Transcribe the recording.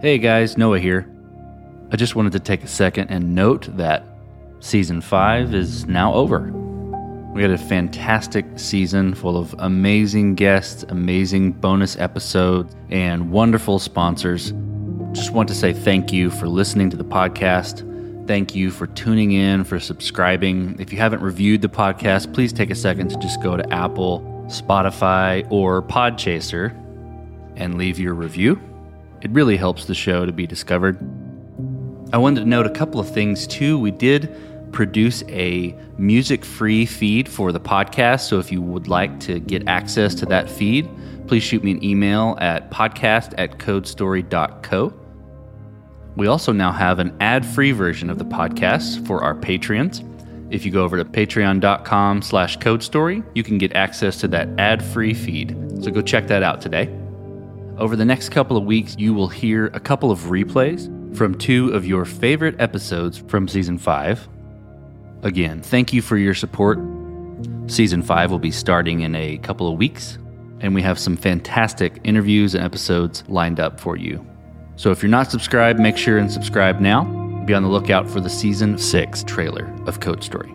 Hey guys, Noah here. I just wanted to take a second and note that Season 5 is now over. We had a fantastic season full of amazing guests, amazing bonus episodes, and wonderful sponsors. Just want to say thank you for listening to the podcast. Thank you for tuning in, for subscribing. If you haven't reviewed the podcast, please take a second to just go to Apple, Spotify, or Podchaser and leave your review. It really helps the show to be discovered. I wanted to note a couple of things too. We did produce a music-free feed for the podcast, so if you would like to get access to that feed, please shoot me an email at podcast@codestory.co. We also now have an ad-free version of the podcast for our Patreons. If you go over to patreon.com/codestory, you can get access to that ad-free feed. So go check that out today. Over the next couple of weeks, you will hear a couple of replays from two of your favorite episodes from Season 5. Again, thank you for your support. Season 5 will be starting in a couple of weeks, and we have some fantastic interviews and episodes lined up for you. So if you're not subscribed, make sure and subscribe now. Be on the lookout for the Season 6 trailer of Code Story.